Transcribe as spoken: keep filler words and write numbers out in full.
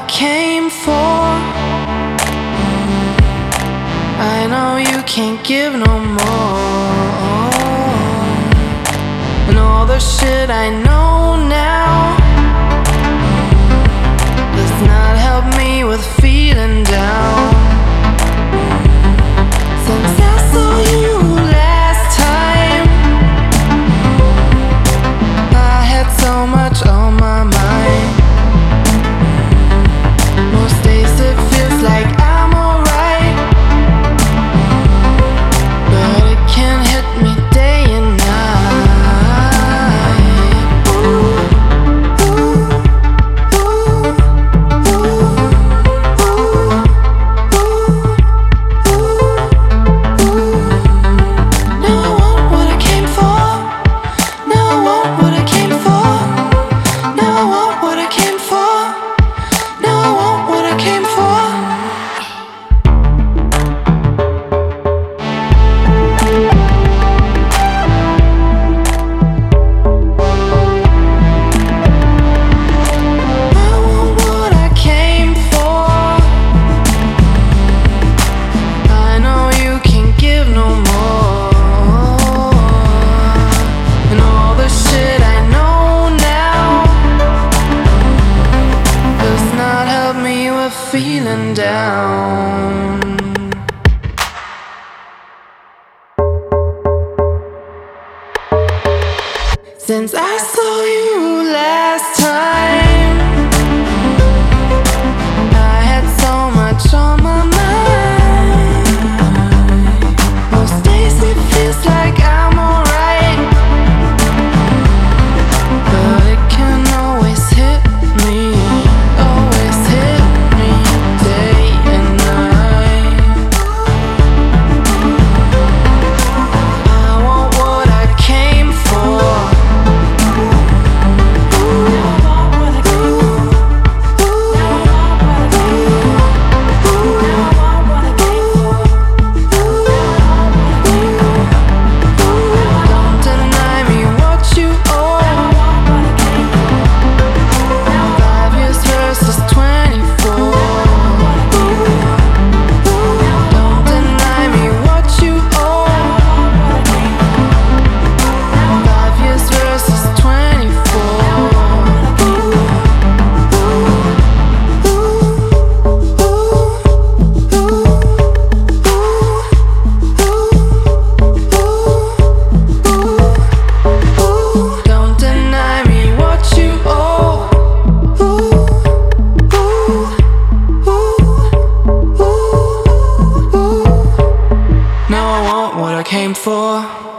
I came for. I know you can't give no more, and all the shit I know now does not help me with feeling down. Since I saw you last time, I had so much on my mind. Most days it feels like I'm alright, but it can hit me day and night. Ooh, ooh, ooh, ooh, ooh, ooh, ooh. Now I want what I came for. Now I want what I came for. Now I want what I came for. Feeling down. Since I saw you last time, I had so much on my mind. Most days it feels like I'm alright, but it can always hit me. Came for